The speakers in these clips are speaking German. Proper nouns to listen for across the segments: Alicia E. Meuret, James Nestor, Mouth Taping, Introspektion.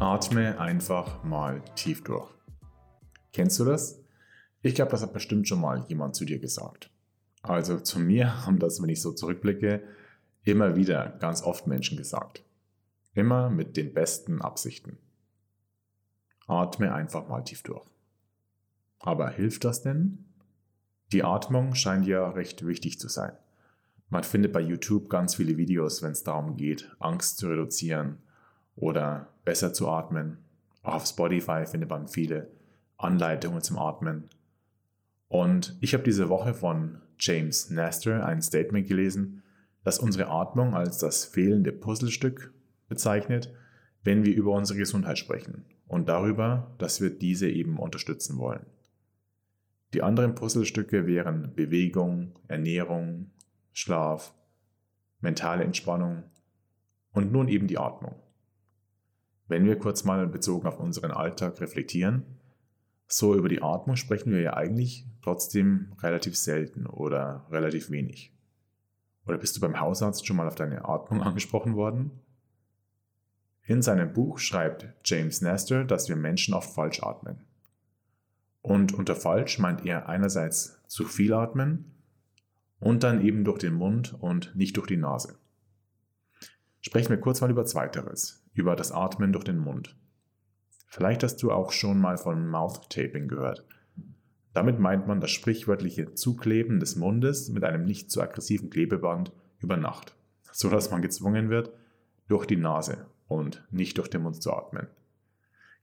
Atme einfach mal tief durch. Kennst du das? Ich glaube, das hat bestimmt schon mal jemand zu dir gesagt. Also zu mir haben das, wenn ich so zurückblicke, immer wieder ganz oft Menschen gesagt. Immer mit den besten Absichten. Atme einfach mal tief durch. Aber hilft das denn? Die Atmung scheint ja recht wichtig zu sein. Man findet bei YouTube ganz viele Videos, wenn es darum geht, Angst zu reduzieren oder besser zu atmen. Auch auf Spotify findet man viele Anleitungen zum Atmen. Und ich habe diese Woche von James Nestor ein Statement gelesen, das unsere Atmung als das fehlende Puzzlestück bezeichnet, wenn wir über unsere Gesundheit sprechen und darüber, dass wir diese eben unterstützen wollen. Die anderen Puzzlestücke wären Bewegung, Ernährung, Schlaf, mentale Entspannung und nun eben die Atmung. Wenn wir kurz mal bezogen auf unseren Alltag reflektieren, so über die Atmung sprechen wir ja eigentlich trotzdem relativ selten oder relativ wenig. Oder bist du beim Hausarzt schon mal auf deine Atmung angesprochen worden? In seinem Buch schreibt James Nestor, dass wir Menschen oft falsch atmen. Und unter falsch meint er einerseits zu viel atmen und dann eben durch den Mund und nicht durch die Nase. Sprechen wir kurz mal über Zweiteres, über das Atmen durch den Mund. Vielleicht hast du auch schon mal von Mouth Taping gehört. Damit meint man das sprichwörtliche Zukleben des Mundes mit einem nicht zu aggressiven Klebeband über Nacht, sodass man gezwungen wird, durch die Nase und nicht durch den Mund zu atmen.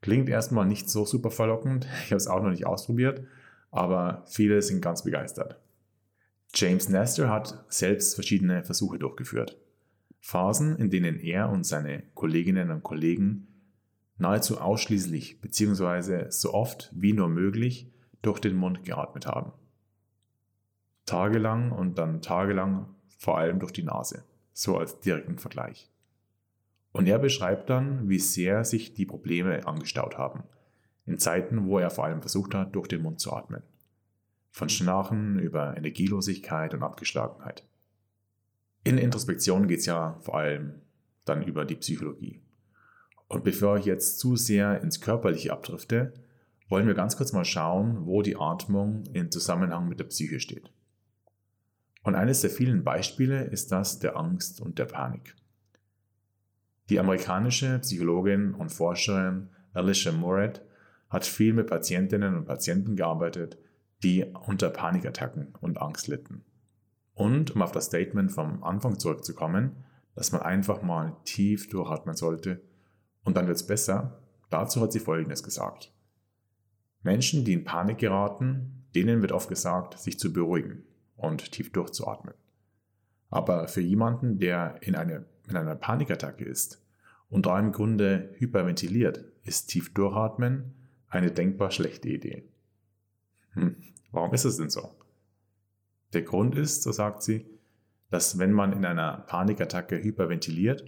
Klingt erstmal nicht so super verlockend, ich habe es auch noch nicht ausprobiert, aber viele sind ganz begeistert. James Nestor hat selbst verschiedene Versuche durchgeführt. Phasen, in denen er und seine Kolleginnen und Kollegen nahezu ausschließlich bzw. so oft wie nur möglich durch den Mund geatmet haben. Tagelang und dann tagelang vor allem durch die Nase, so als direkten Vergleich. Und er beschreibt dann, wie sehr sich die Probleme angestaut haben, in Zeiten, wo er vor allem versucht hat, durch den Mund zu atmen. Von Schnarchen über Energielosigkeit und Abgeschlagenheit. In Introspektion geht es ja vor allem dann über die Psychologie. Und bevor ich jetzt zu sehr ins Körperliche abdrifte, wollen wir ganz kurz mal schauen, wo die Atmung im Zusammenhang mit der Psyche steht. Und eines der vielen Beispiele ist das der Angst und der Panik. Die amerikanische Psychologin und Forscherin Alicia E. Meuret hat viel mit Patientinnen und Patienten gearbeitet, die unter Panikattacken und Angst litten. Und um auf das Statement vom Anfang zurückzukommen, dass man einfach mal tief durchatmen sollte und dann wird es besser, dazu hat sie Folgendes gesagt. Menschen, die in Panik geraten, denen wird oft gesagt, sich zu beruhigen und tief durchzuatmen. Aber für jemanden, der in einer Panikattacke ist und da im Grunde hyperventiliert, ist tief durchatmen eine denkbar schlechte Idee. Warum ist es denn so? Der Grund ist, so sagt sie, dass wenn man in einer Panikattacke hyperventiliert,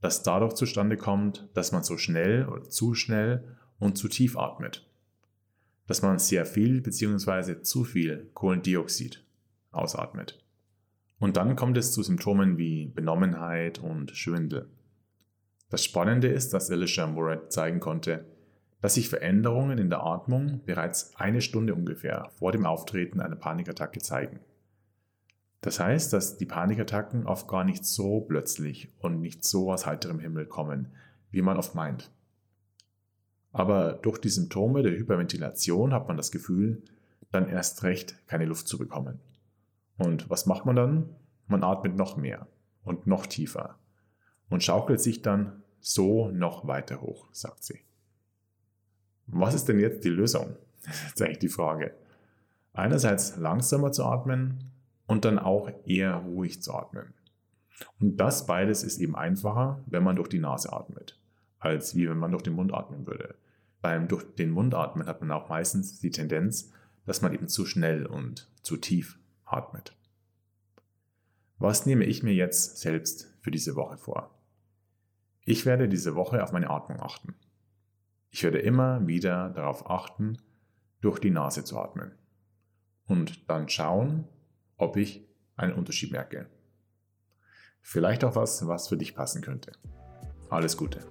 das dadurch zustande kommt, dass man so schnell oder zu schnell und zu tief atmet. Dass man sehr viel bzw. zu viel Kohlendioxid ausatmet. Und dann kommt es zu Symptomen wie Benommenheit und Schwindel. Das Spannende ist, dass Alicia Meuret zeigen konnte, dass sich Veränderungen in der Atmung bereits eine Stunde ungefähr vor dem Auftreten einer Panikattacke zeigen. Das heißt, dass die Panikattacken oft gar nicht so plötzlich und nicht so aus heiterem Himmel kommen, wie man oft meint. Aber durch die Symptome der Hyperventilation hat man das Gefühl, dann erst recht keine Luft zu bekommen. Und was macht man dann? Man atmet noch mehr und noch tiefer und schaukelt sich dann so noch weiter hoch, sagt sie. Was ist denn jetzt die Lösung? Das ist jetzt eigentlich die Frage. Einerseits langsamer zu atmen und dann auch eher ruhig zu atmen. Und das beides ist eben einfacher, wenn man durch die Nase atmet, als wie wenn man durch den Mund atmen würde. Beim durch den Mund atmen hat man auch meistens die Tendenz, dass man eben zu schnell und zu tief atmet. Was nehme ich mir jetzt selbst für diese Woche vor? Ich werde diese Woche auf meine Atmung achten. Ich werde immer wieder darauf achten, durch die Nase zu atmen und dann schauen, ob ich einen Unterschied merke. Vielleicht auch was für dich passen könnte. Alles Gute!